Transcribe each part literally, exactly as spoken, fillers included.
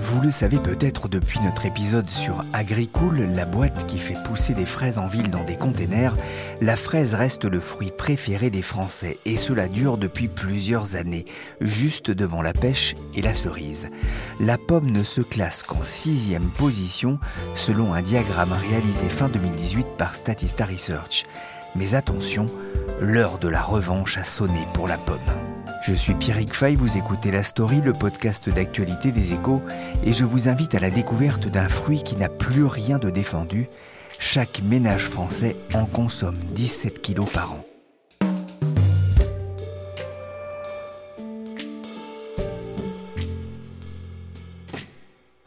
Vous le savez peut-être depuis notre épisode sur Agricool, la boîte qui fait pousser des fraises en ville dans des containers, la fraise reste le fruit préféré des Français et cela dure depuis plusieurs années, juste devant la pêche et la cerise. La pomme ne se classe qu'en sixième position selon un diagramme réalisé fin deux mille dix-huit par Statista Research. Mais attention, l'heure de la revanche a sonné pour la pomme. Je suis Pierrick Fay, vous écoutez La Story, le podcast d'actualité des Échos, et je vous invite à la découverte d'un fruit qui n'a plus rien de défendu. Chaque ménage français en consomme dix-sept kilos par an.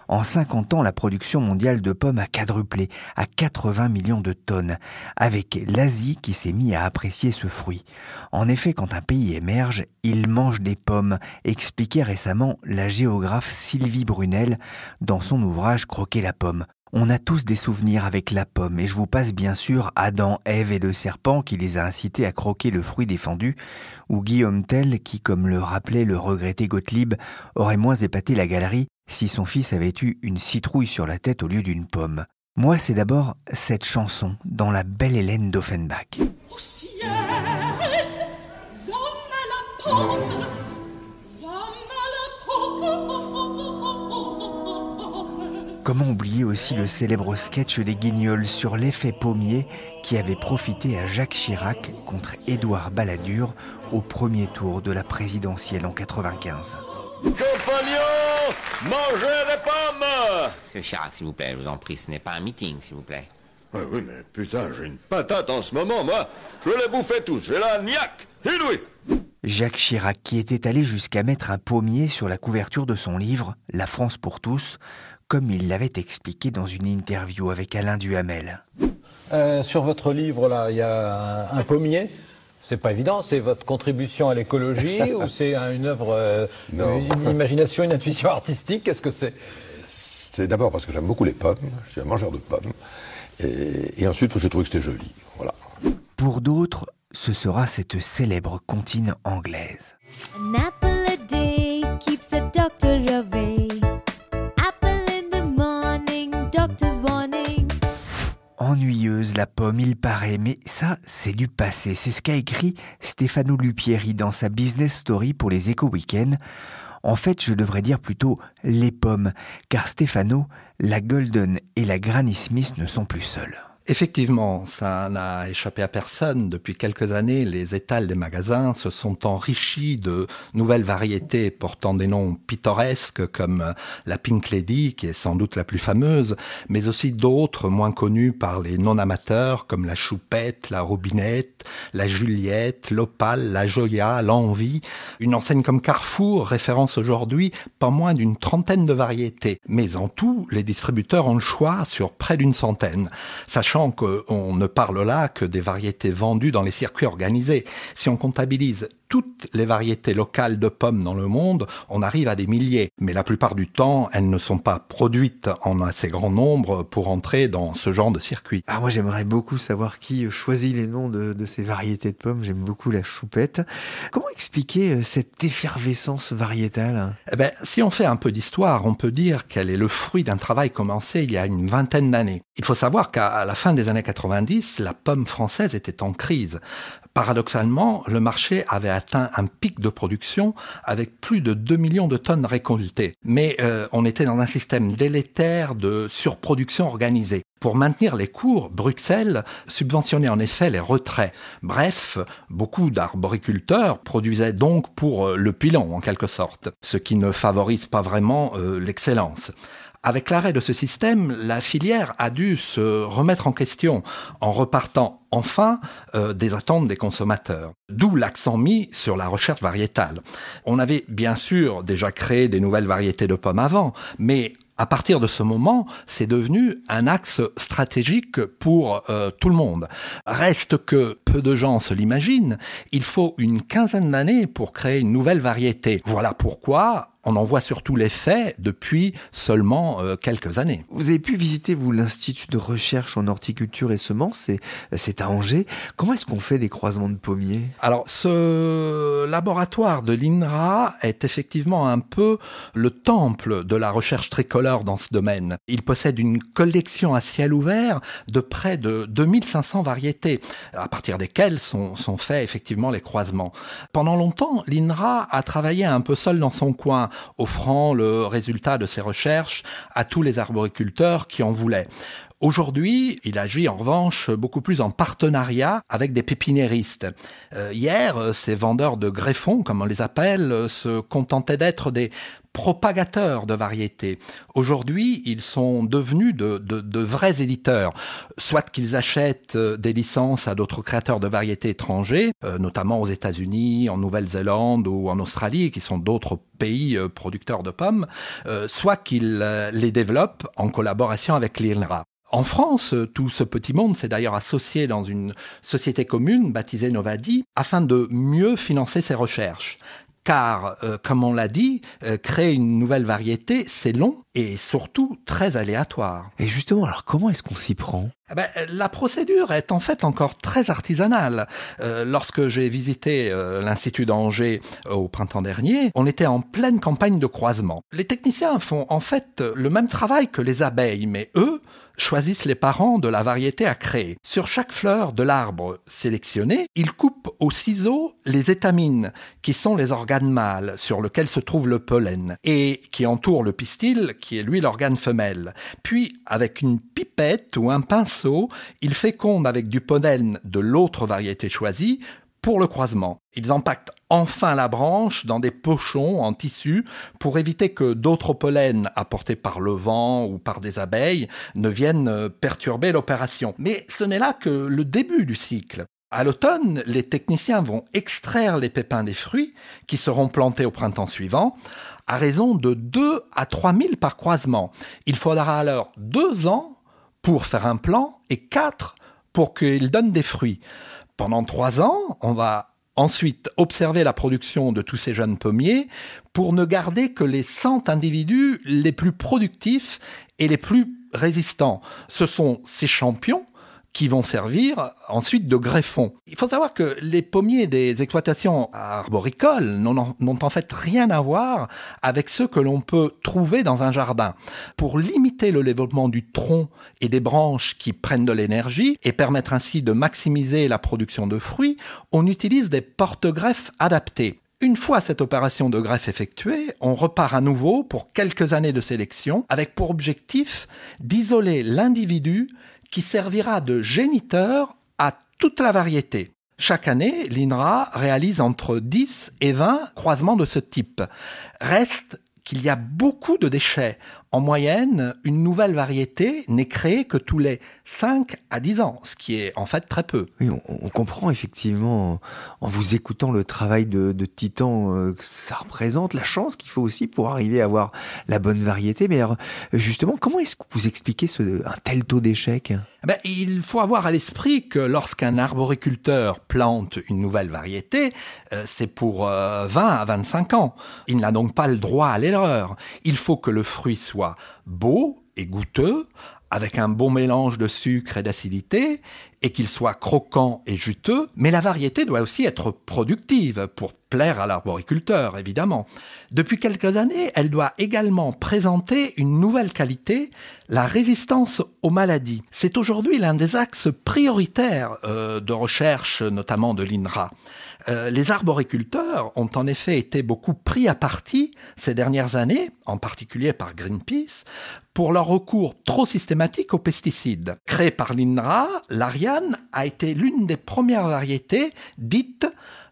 En cinquante ans, la production mondiale de pommes a quadruplé à quatre-vingts millions de tonnes, avec l'Asie qui s'est mise à apprécier ce fruit. En effet, quand un pays émerge, il mange des pommes, expliquait récemment la géographe Sylvie Brunel dans son ouvrage « Croquer la pomme ». On a tous des souvenirs avec la pomme et je vous passe bien sûr Adam, Ève et le serpent qui les a incités à croquer le fruit défendu ou Guillaume Tell qui, comme le rappelait le regretté Gotlib, aurait moins épaté la galerie si son fils avait eu une citrouille sur la tête au lieu d'une pomme. Moi, c'est d'abord cette chanson dans La Belle Hélène d'Offenbach. Au ciel, l'homme à la pomme, l'homme à la pomme. Comment oublier aussi le célèbre sketch des Guignols sur l'effet pommier qui avait profité à Jacques Chirac contre Édouard Balladur au premier tour de la présidentielle en quatre-vingt-quinze. Compagnons, mangez des pommes ! Monsieur Chirac, s'il vous plaît, je vous en prie, ce n'est pas un meeting, s'il vous plaît. Oui, oui, mais putain, j'ai une patate en ce moment, moi. Je les bouffais tous, j'ai la niaque, inouïe. Jacques Chirac, qui était allé jusqu'à mettre un pommier sur la couverture de son livre « La France pour tous », comme il l'avait expliqué dans une interview avec Alain Duhamel. Euh, sur votre livre, là, il y a un, un pommier. C'est pas évident, c'est votre contribution à l'écologie ou c'est un, une œuvre, euh, une imagination, une intuition artistique ? Qu'est-ce que c'est ? C'est d'abord parce que j'aime beaucoup les pommes, je suis un mangeur de pommes. Et, et ensuite, j'ai trouvé que c'était joli. Voilà. Pour d'autres, ce sera cette célèbre comptine anglaise. An apple a day keeps the doctor away. Ennuyeuse la pomme, il paraît, mais ça, c'est du passé. C'est ce qu'a écrit Stefano Lupieri dans sa business story pour les Échos Week-end. En fait, je devrais dire plutôt les pommes, car Stefano, la Golden et la Granny Smith ne sont plus seules. Effectivement, ça n'a échappé à personne. Depuis quelques années, les étals des magasins se sont enrichis de nouvelles variétés portant des noms pittoresques comme la Pink Lady, qui est sans doute la plus fameuse, mais aussi d'autres moins connues par les non-amateurs comme la Choupette, la Robinette, la Juliette, l'Opale, la Joya, l'Envie. Une enseigne comme Carrefour référence aujourd'hui pas moins d'une trentaine de variétés. Mais en tout, les distributeurs ont le choix sur près d'une centaine. Sachant Sachant qu'on ne parle là que des variétés vendues dans les circuits organisés. Si on comptabilise toutes les variétés locales de pommes dans le monde, on arrive à des milliers. Mais la plupart du temps, elles ne sont pas produites en assez grand nombre pour entrer dans ce genre de circuit. Ah, moi, j'aimerais beaucoup savoir qui choisit les noms de, de ces variétés de pommes. J'aime beaucoup la choupette. Comment expliquer cette effervescence variétale ? Eh ben, si on fait un peu d'histoire, on peut dire qu'elle est le fruit d'un travail commencé il y a une vingtaine d'années. Il faut savoir qu'à la fin des années quatre-vingt-dix, la pomme française était en crise. Paradoxalement, le marché avait atteint un pic de production avec plus de deux millions de tonnes récoltées. Mais euh, on était dans un système délétère de surproduction organisée. Pour maintenir les cours, Bruxelles subventionnait en effet les retraits. Bref, beaucoup d'arboriculteurs produisaient donc pour le pilon en quelque sorte, ce qui ne favorise pas vraiment euh, l'excellence. Avec l'arrêt de ce système, la filière a dû se remettre en question en repartant enfin euh, des attentes des consommateurs. D'où l'accent mis sur la recherche variétale. On avait bien sûr déjà créé des nouvelles variétés de pommes avant, mais à partir de ce moment, c'est devenu un axe stratégique pour euh, tout le monde. Reste que peu de gens se l'imaginent, il faut une quinzaine d'années pour créer une nouvelle variété. Voilà pourquoi on en voit surtout l'effet depuis seulement euh, quelques années. Vous avez pu visiter, vous, l'Institut de recherche en horticulture et semences, c'est, c'est à Angers. Comment est-ce qu'on fait des croisements de pommiers ? Alors, ce laboratoire de l'Inra est effectivement un peu le temple de la recherche tricolore dans ce domaine. Il possède une collection à ciel ouvert de près de deux mille cinq cents variétés, à partir desquelles sont, sont faits effectivement les croisements. Pendant longtemps, l'Inra a travaillé un peu seul dans son coin, offrant le résultat de ses recherches à tous les arboriculteurs qui en voulaient. Aujourd'hui, il agit en revanche beaucoup plus en partenariat avec des pépiniéristes. Euh, hier, ces vendeurs de greffons, comme on les appelle, se contentaient d'être des propagateurs de variétés. Aujourd'hui, ils sont devenus de, de, de vrais éditeurs, soit qu'ils achètent des licences à d'autres créateurs de variétés étrangers, euh, notamment aux États-Unis, en Nouvelle-Zélande ou en Australie, qui sont d'autres pays euh, producteurs de pommes, euh, soit qu'ils euh, les développent en collaboration avec l'I N R A. En France, tout ce petit monde s'est d'ailleurs associé dans une société commune baptisée Novadi afin de mieux financer ses recherches. Car, euh, comme on l'a dit, euh, créer une nouvelle variété, c'est long et surtout très aléatoire. Et justement, alors comment est-ce qu'on s'y prend ? Eh ben, la procédure est en fait encore très artisanale. Euh, lorsque j'ai visité euh, l'Institut d'Angers euh, au printemps dernier, on était en pleine campagne de croisement. Les techniciens font en fait le même travail que les abeilles, mais eux choisissent les parents de la variété à créer. Sur chaque fleur de l'arbre sélectionné, ils coupent au ciseau les étamines, qui sont les organes mâles sur lesquels se trouve le pollen, et qui entourent le pistil, qui est lui l'organe femelle. Puis, avec une pipette ou un pinceau, ils fécondent avec du pollen de l'autre variété choisie pour le croisement. Ils empaquent enfin la branche dans des pochons en tissu pour éviter que d'autres pollens apportés par le vent ou par des abeilles ne viennent perturber l'opération. Mais ce n'est là que le début du cycle. À l'automne, les techniciens vont extraire les pépins des fruits qui seront plantés au printemps suivant à raison de deux à trois mille par croisement. Il faudra alors deux ans pour faire un plant et quatre pour qu'il donne des fruits. Pendant trois ans, on va ensuite observer la production de tous ces jeunes pommiers pour ne garder que les cent individus les plus productifs et les plus résistants. Ce sont ces champions qui vont servir ensuite de greffons. Il faut savoir que les pommiers des exploitations arboricoles n'ont, n'ont en fait rien à voir avec ceux que l'on peut trouver dans un jardin. Pour limiter le développement du tronc et des branches qui prennent de l'énergie et permettre ainsi de maximiser la production de fruits, on utilise des porte-greffes adaptés. Une fois cette opération de greffe effectuée, on repart à nouveau pour quelques années de sélection avec pour objectif d'isoler l'individu qui servira de géniteur à toute la variété. Chaque année, l'I N R A réalise entre dix et vingt croisements de ce type. Reste qu'il y a beaucoup de déchets, En moyenne, une nouvelle variété n'est créée que tous les cinq à dix ans, ce qui est en fait très peu. Oui, on, on comprend effectivement, en vous écoutant, le travail de, de titan euh, que ça représente, la chance qu'il faut aussi pour arriver à avoir la bonne variété. Mais alors, justement, comment est-ce que vous expliquez ce, un tel taux d'échec ? Ben, il faut avoir à l'esprit que lorsqu'un arboriculteur plante une nouvelle variété, euh, c'est pour euh, vingt à vingt-cinq ans. Il n'a donc pas le droit à l'erreur. Il faut que le fruit soit beau et goûteux, avec un bon mélange de sucre et d'acidité, et qu'il soit croquant et juteux, mais la variété doit aussi être productive pour plaire à l'arboriculteur, évidemment. Depuis quelques années, elle doit également présenter une nouvelle qualité, la résistance aux maladies. C'est aujourd'hui l'un des axes prioritaires euh, de recherche, notamment de l'I N R A. Euh, les arboriculteurs ont en effet été beaucoup pris à partie ces dernières années, en particulier par Greenpeace, pour leur recours trop systématique aux pesticides. Créée par l'I N R A, l'Ariane a été l'une des premières variétés dites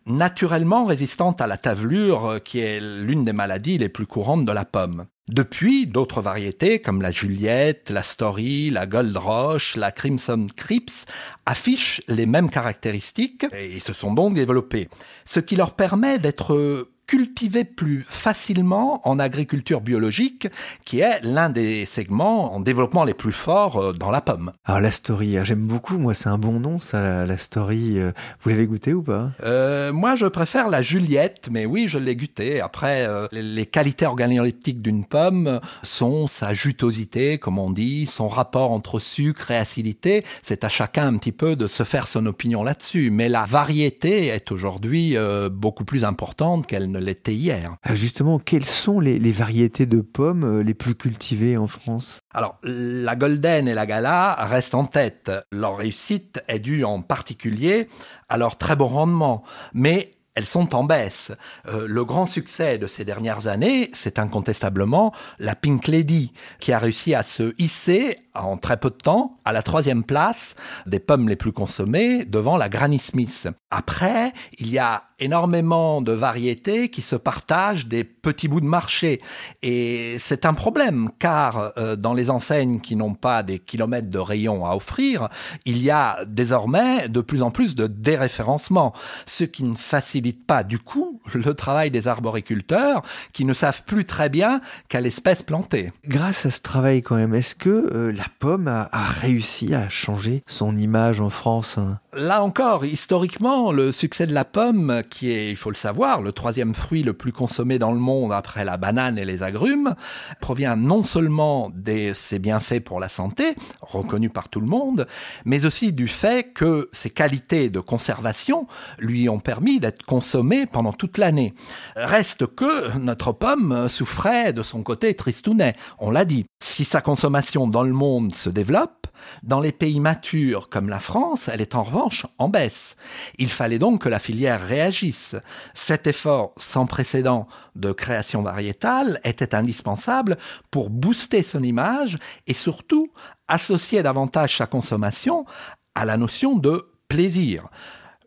naturellement résistantes à la tavelure, qui est l'une des maladies les plus courantes de la pomme. Depuis, d'autres variétés comme la Juliette, la Story, la Gold Roche, la Crimson Crips affichent les mêmes caractéristiques et se sont donc développées, ce qui leur permet d'être cultivées plus facilement en agriculture biologique, qui est l'un des segments en développement les plus forts dans la pomme. Alors la Story, j'aime beaucoup, moi c'est un bon nom ça, la, la Story. Vous l'avez goûté ou pas ? euh, Moi je préfère la Juliette, mais oui je l'ai goûté. Après, euh, les, les qualités organoleptiques d'une pomme sont sa jutosité, comme on dit, son rapport entre sucre et acidité. C'est à chacun un petit peu de se faire son opinion là-dessus, mais la variété est aujourd'hui euh, beaucoup plus importante qu'elle ne l'était hier. Justement, quelles sont les, les variétés de pommes les plus cultivées en France ? Alors, la Golden et la Gala restent en tête. Leur réussite est due en particulier à leur très bon rendement, mais elles sont en baisse. Euh, le grand succès de ces dernières années, c'est incontestablement la Pink Lady, qui a réussi à se hisser en très peu de temps à la troisième place des pommes les plus consommées, devant la Granny Smith. Après, il y a énormément de variétés qui se partagent des petits bouts de marché. Et c'est un problème, car euh, dans les enseignes qui n'ont pas des kilomètres de rayons à offrir, il y a désormais de plus en plus de déréférencement, ce qui ne facilite pas du coup le travail des arboriculteurs, qui ne savent plus très bien quelle espèce planter. Grâce à ce travail quand même, est-ce que euh, la pomme a, a réussi à changer son image en France, hein ? Là encore, historiquement, le succès de la pomme, qui est, il faut le savoir, le troisième fruit le plus consommé dans le monde après la banane et les agrumes, provient non seulement de ses bienfaits pour la santé, reconnus par tout le monde, mais aussi du fait que ses qualités de conservation lui ont permis d'être consommée pendant toute l'année. Reste que notre pomme souffrait de son côté tristounet, on l'a dit. Si sa consommation dans le monde se développe, dans les pays matures comme la France, elle est en revanche en baisse. Il fallait donc que la filière réagisse. Cet effort sans précédent de création variétale était indispensable pour booster son image et surtout associer davantage sa consommation à la notion de plaisir.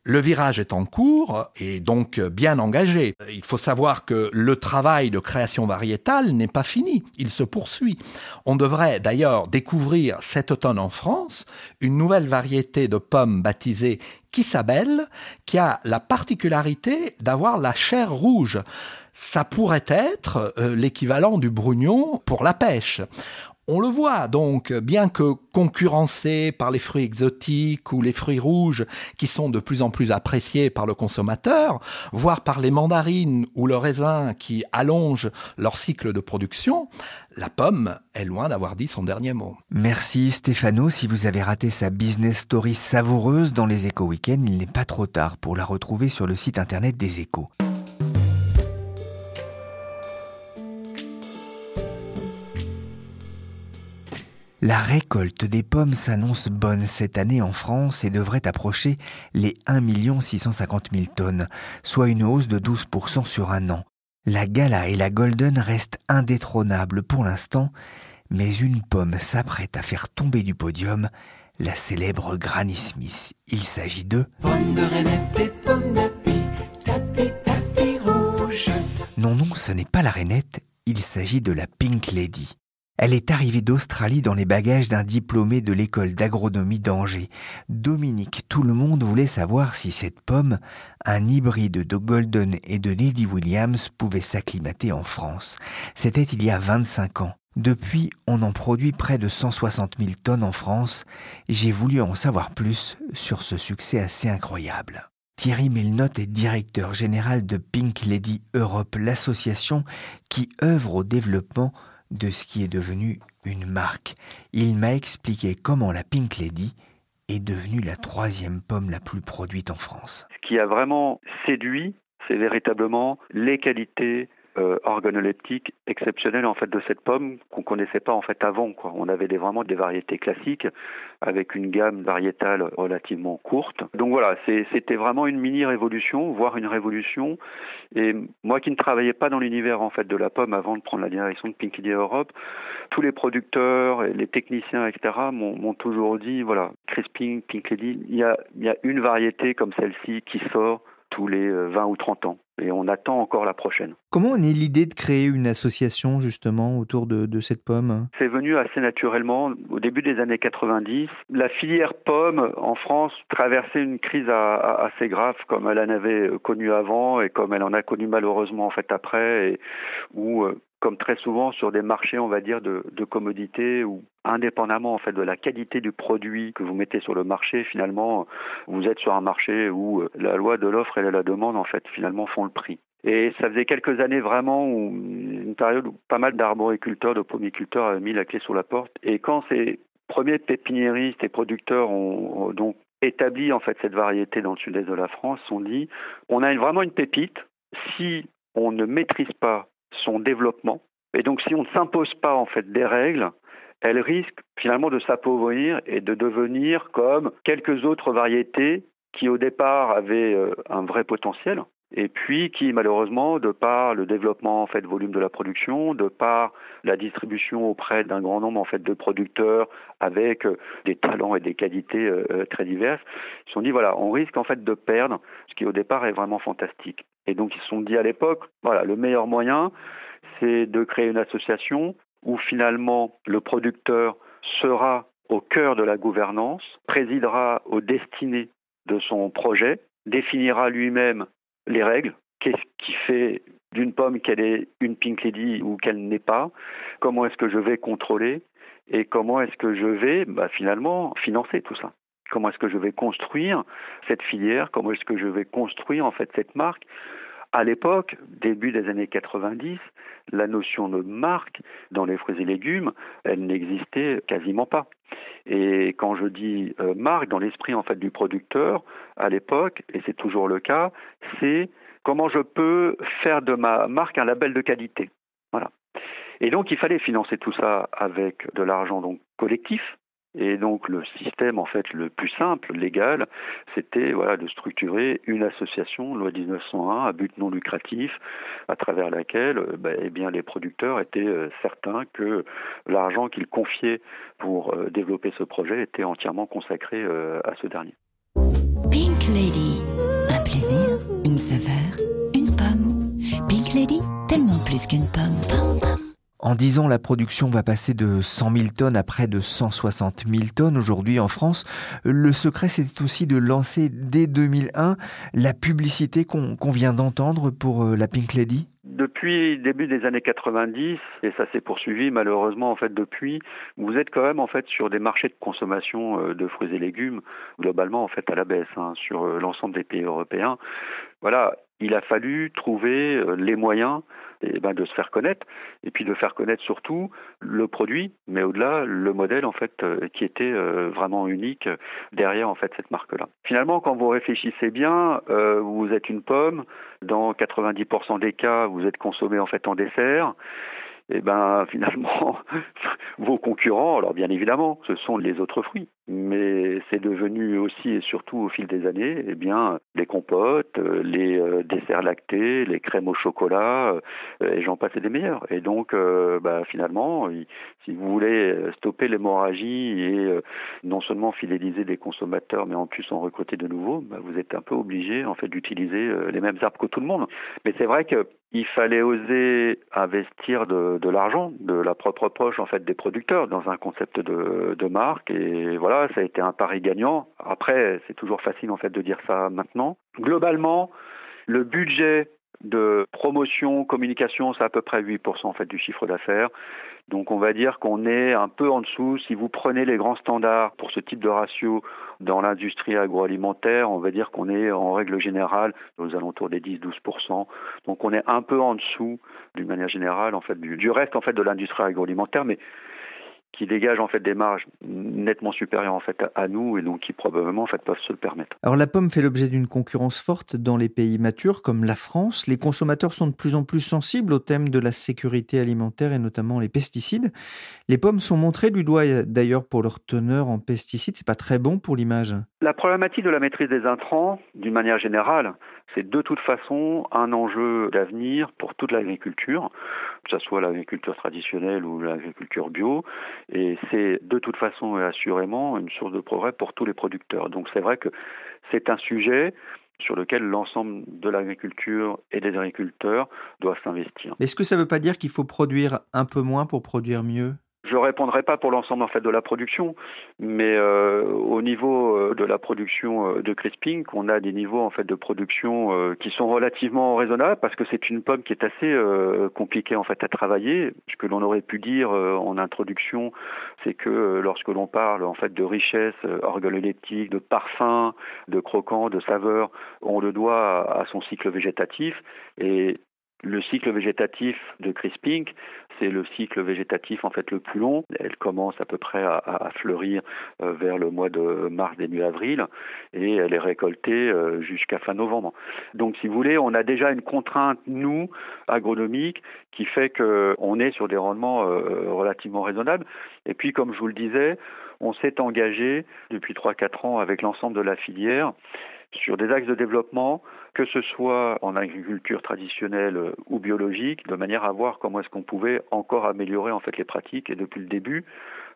Le virage est en cours et donc bien engagé. Il faut savoir que le travail de création variétale n'est pas fini, il se poursuit. On devrait d'ailleurs découvrir cet automne en France une nouvelle variété de pommes baptisée Kissabelle, qui a la particularité d'avoir la chair rouge. Ça pourrait être l'équivalent du brugnon pour la pêche. On le voit donc, bien que concurrencé par les fruits exotiques ou les fruits rouges qui sont de plus en plus appréciés par le consommateur, voire par les mandarines ou le raisin qui allongent leur cycle de production, la pomme est loin d'avoir dit son dernier mot. Merci Stefano. Si vous avez raté sa business story savoureuse dans les Échos Week-end, il n'est pas trop tard pour la retrouver sur le site internet des Échos. La récolte des pommes s'annonce bonne cette année en France et devrait approcher les un million six cent cinquante mille tonnes, soit une hausse de douze pour cent sur un an. La Gala et la Golden restent indétrônables pour l'instant, mais une pomme s'apprête à faire tomber du podium la célèbre Granny Smith. Il s'agit de pommes de Reinette et pommes d'api, tapis, tapis rouge. Non, non, ce n'est pas la Reinette, il s'agit de la Pink Lady. Elle est arrivée d'Australie dans les bagages d'un diplômé de l'école d'agronomie d'Angers. Dominique, tout le monde voulait savoir si cette pomme, un hybride de Golden et de Lady Williams, pouvait s'acclimater en France. C'était il y a vingt-cinq ans. Depuis, on en produit près de cent soixante mille tonnes en France. J'ai voulu en savoir plus sur ce succès assez incroyable. Thierry Mellenotte est directeur général de Pink Lady Europe, l'association qui œuvre au développement de ce qui est devenu une marque. Il m'a expliqué comment la Pink Lady est devenue la troisième pomme la plus produite en France. Ce qui a vraiment séduit, c'est véritablement les qualités euh, organoleptiques exceptionnelles en fait de cette pomme qu'on connaissait pas en fait avant, quoi. On avait des, vraiment des variétés classiques avec une gamme variétale relativement courte. Donc voilà, c'est, c'était vraiment une mini révolution, voire une révolution. Et moi qui ne travaillais pas dans l'univers en fait de la pomme avant de prendre la direction de Pink Lady Europe, tous les producteurs, les techniciens, et cetera m'ont, m'ont toujours dit voilà, Crisping, Pink Lady, il y a, il y a une variété comme celle-ci qui sort tous les vingt ou trente ans. Et on attend encore la prochaine. Comment on est l'idée de créer une association justement autour de, de cette pomme? C'est venu assez naturellement au début des années quatre-vingt-dix. La filière pomme en France traversait une crise à, à, assez grave comme elle en avait connue avant et comme elle en a connue malheureusement en fait après, et où euh, comme très souvent sur des marchés on va dire de, de commodité où indépendamment en fait de la qualité du produit que vous mettez sur le marché, finalement vous êtes sur un marché où la loi de l'offre et de la demande en fait finalement font le prix. Et ça faisait quelques années vraiment, où, une période où pas mal d'arboriculteurs, de pommiculteurs avaient mis la clé sur la porte. Et quand ces premiers pépiniéristes et producteurs ont, ont donc établi en fait cette variété dans le sud-est de la France, on dit on a vraiment une pépite si on ne maîtrise pas son développement. Et donc si on ne s'impose pas en fait des règles, elle risque finalement de s'appauvrir et de devenir comme quelques autres variétés qui au départ avaient un vrai potentiel. Et puis qui malheureusement, de par le développement en fait volume de la production, de par la distribution auprès d'un grand nombre en fait de producteurs avec des talents et des qualités euh, très diverses, ils se sont dit voilà, on risque en fait de perdre ce qui au départ est vraiment fantastique. Et donc ils se sont dit à l'époque voilà, le meilleur moyen c'est de créer une association où finalement le producteur sera au cœur de la gouvernance, présidera aux destinées de son projet, définira lui-même les règles, qu'est-ce qui fait d'une pomme qu'elle est une Pink Lady ou qu'elle n'est pas, comment est-ce que je vais contrôler et comment est-ce que je vais bah, finalement financer tout ça. Comment est-ce que je vais construire cette filière, comment est-ce que je vais construire en fait cette marque. À l'époque, début des années quatre-vingt-dix, la notion de marque dans les fruits et légumes, elle n'existait quasiment pas. Et quand je dis euh, marque, dans l'esprit en fait du producteur, à l'époque, et c'est toujours le cas, c'est comment je peux faire de ma marque un label de qualité. Voilà. Et donc, il fallait financer tout ça avec de l'argent donc collectif. Et donc le système en fait le plus simple, légal, c'était voilà, de structurer une association, loi dix-neuf cent un, à but non lucratif, à travers laquelle bah, eh bien, les producteurs étaient euh, certains que l'argent qu'ils confiaient pour euh, développer ce projet était entièrement consacré euh, à ce dernier. Pink Lady, un plaisir, une saveur, une pomme. Pink Lady, tellement plus qu'une pomme. Pom, pom. En dix ans, la production va passer de cent mille tonnes à près de cent soixante mille tonnes aujourd'hui en France. Le secret, c'était aussi de lancer dès deux mille un la publicité qu'on, qu'on vient d'entendre pour la Pink Lady. Depuis le début des années quatre-vingt-dix, et ça s'est poursuivi malheureusement en fait depuis, vous êtes quand même en fait sur des marchés de consommation de fruits et légumes globalement en fait à la baisse hein, sur l'ensemble des pays européens. Voilà. Il a fallu trouver les moyens eh ben, de se faire connaître et puis de faire connaître surtout le produit, mais au-delà, le modèle en fait, qui était vraiment unique derrière en fait, cette marque-là. Finalement, quand vous réfléchissez bien, euh, vous êtes une pomme. Dans quatre-vingt-dix pour cent des cas, vous êtes consommé en fait, en dessert. Et eh ben finalement, Vos concurrents, alors bien évidemment, ce sont les autres fruits, mais c'est devenu aussi et surtout au fil des années, eh bien, les compotes, les desserts lactés, les crèmes au chocolat, et j'en passe des meilleurs. Et donc, euh, bah, finalement, si vous voulez stopper l'hémorragie et euh, non seulement fidéliser des consommateurs, mais en plus en recruter de nouveaux, bah, vous êtes un peu obligé en fait d'utiliser les mêmes arbres que tout le monde. Mais c'est vrai que il fallait oser investir de, de l'argent, de la propre poche en fait des producteurs dans un concept de, de marque, et voilà, ça a été un pari gagnant. Après, c'est toujours facile en fait de dire ça maintenant. Globalement, le budget de promotion, communication, c'est à peu près huit pour cent en fait du chiffre d'affaires. Donc on va dire qu'on est un peu en dessous. Si vous prenez les grands standards pour ce type de ratio dans l'industrie agroalimentaire, on va dire qu'on est en règle générale aux alentours des dix à douze pour cent. Donc on est un peu en dessous d'une manière générale en fait du, du reste en fait de l'industrie agroalimentaire, mais qui dégagent en fait des marges nettement supérieures en fait à nous, et donc qui probablement en fait peuvent se le permettre. Alors la pomme fait l'objet d'une concurrence forte dans les pays matures comme la France. Les consommateurs sont de plus en plus sensibles au thème de la sécurité alimentaire et notamment les pesticides. Les pommes sont montrées du doigt d'ailleurs pour leur teneur en pesticides. C'est pas très bon pour l'image. La problématique de la maîtrise des intrants, d'une manière générale, c'est de toute façon un enjeu d'avenir pour toute l'agriculture, que ce soit l'agriculture traditionnelle ou l'agriculture bio. Et c'est de toute façon et assurément une source de progrès pour tous les producteurs. Donc c'est vrai que c'est un sujet sur lequel l'ensemble de l'agriculture et des agriculteurs doivent s'investir. Est-ce que ça ne veut pas dire qu'il faut produire un peu moins pour produire mieux ? Je ne répondrai pas pour l'ensemble en fait de la production, mais euh, au niveau euh, de la production euh, de crisping, on a des niveaux en fait de production euh, qui sont relativement raisonnables, parce que c'est une pomme qui est assez euh, compliquée en fait à travailler. Ce que l'on aurait pu dire euh, en introduction, c'est que euh, lorsque l'on parle en fait de richesse euh, organoleptique, de parfum, de croquant, de saveur, on le doit à, à son cycle végétatif. Et le cycle végétatif de crisping, c'est le cycle végétatif en fait le plus long. Elle commence à peu près à, à fleurir vers le mois de mars, début avril, et elle est récoltée jusqu'à fin novembre. Donc si vous voulez, on a déjà une contrainte, nous, agronomique, qui fait qu'on est sur des rendements relativement raisonnables. Et puis, comme je vous le disais, on s'est engagé depuis trois à quatre ans avec l'ensemble de la filière sur des axes de développement, que ce soit en agriculture traditionnelle ou biologique, de manière à voir comment est-ce qu'on pouvait encore améliorer en fait les pratiques, et depuis le début.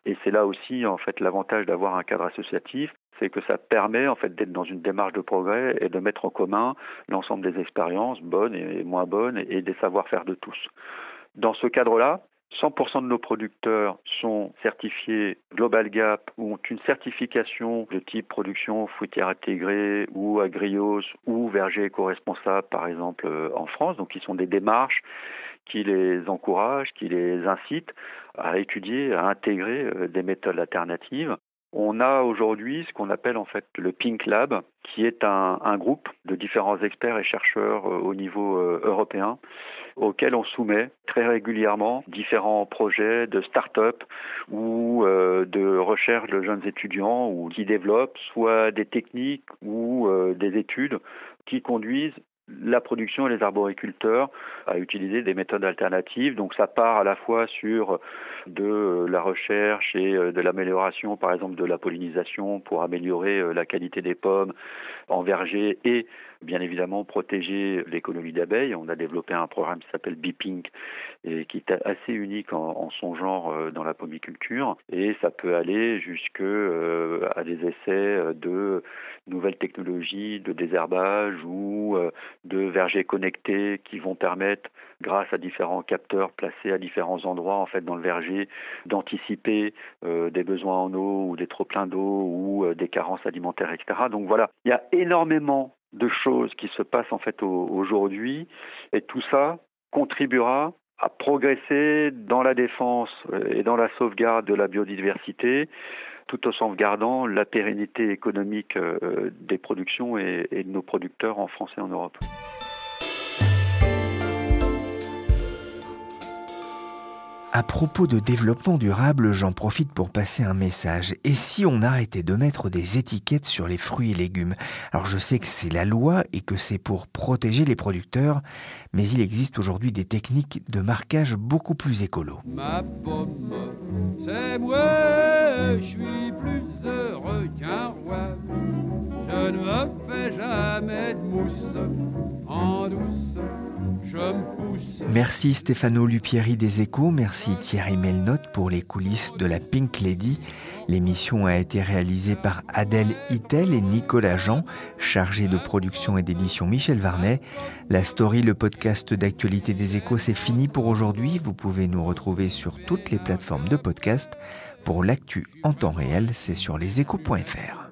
Et c'est là aussi en fait l'avantage d'avoir un cadre associatif, c'est que ça permet en fait d'être dans une démarche de progrès et de mettre en commun l'ensemble des expériences, bonnes et moins bonnes, et des savoir-faire de tous. Dans ce cadre-là, cent pour cent de nos producteurs sont certifiés Global Gap ou ont une certification de type production fruitière intégrée ou agrios ou verger éco-responsable, par exemple, en France. Donc, ils sont des démarches qui les encouragent, qui les incitent à étudier, à intégrer des méthodes alternatives. On a aujourd'hui ce qu'on appelle en fait le Pink Lab, qui est un, un groupe de différents experts et chercheurs au niveau européen, auquel on soumet très régulièrement différents projets de start-up ou euh, de recherche de jeunes étudiants, ou qui développent soit des techniques ou euh, des études qui conduisent la production et les arboriculteurs à utiliser des méthodes alternatives. Donc ça part à la fois sur de la recherche et de l'amélioration, par exemple de la pollinisation pour améliorer la qualité des pommes en verger et bien évidemment protéger l'économie d'abeilles. On a développé un programme qui s'appelle Bee Pink et qui est assez unique en, en son genre dans la pommiculture, et ça peut aller jusque euh, à des essais de nouvelles technologies de désherbage ou euh, de vergers connectés qui vont permettre, grâce à différents capteurs placés à différents endroits en fait dans le verger, d'anticiper euh, des besoins en eau ou des trop-pleins d'eau ou euh, des carences alimentaires, et cetera. Donc voilà, il y a énormément de choses qui se passent en fait au- aujourd'hui, et tout ça contribuera à progresser dans la défense et dans la sauvegarde de la biodiversité, tout en sauvegardant la pérennité économique des productions et de nos producteurs en France et en Europe. À propos de développement durable, j'en profite pour passer un message. Et si on arrêtait de mettre des étiquettes sur les fruits et légumes ? Alors je sais que c'est la loi et que c'est pour protéger les producteurs, mais il existe aujourd'hui des techniques de marquage beaucoup plus écolo. Ma pomme, c'est moi, je suis plus heureux qu'un roi. Je ne me fais jamais de mousse, en douce, je me pousse. Merci Stefano Lupieri des Échos, merci Thierry Mellenotte pour les coulisses de la Pink Lady. L'émission a été réalisée par Adèle Itel et Nicolas Jean, chargé de production et d'édition Michel Varnet. La Story, le podcast d'actualité des Échos, c'est fini pour aujourd'hui. Vous pouvez nous retrouver sur toutes les plateformes de podcast. Pour l'actu en temps réel, c'est sur leséchos point fr.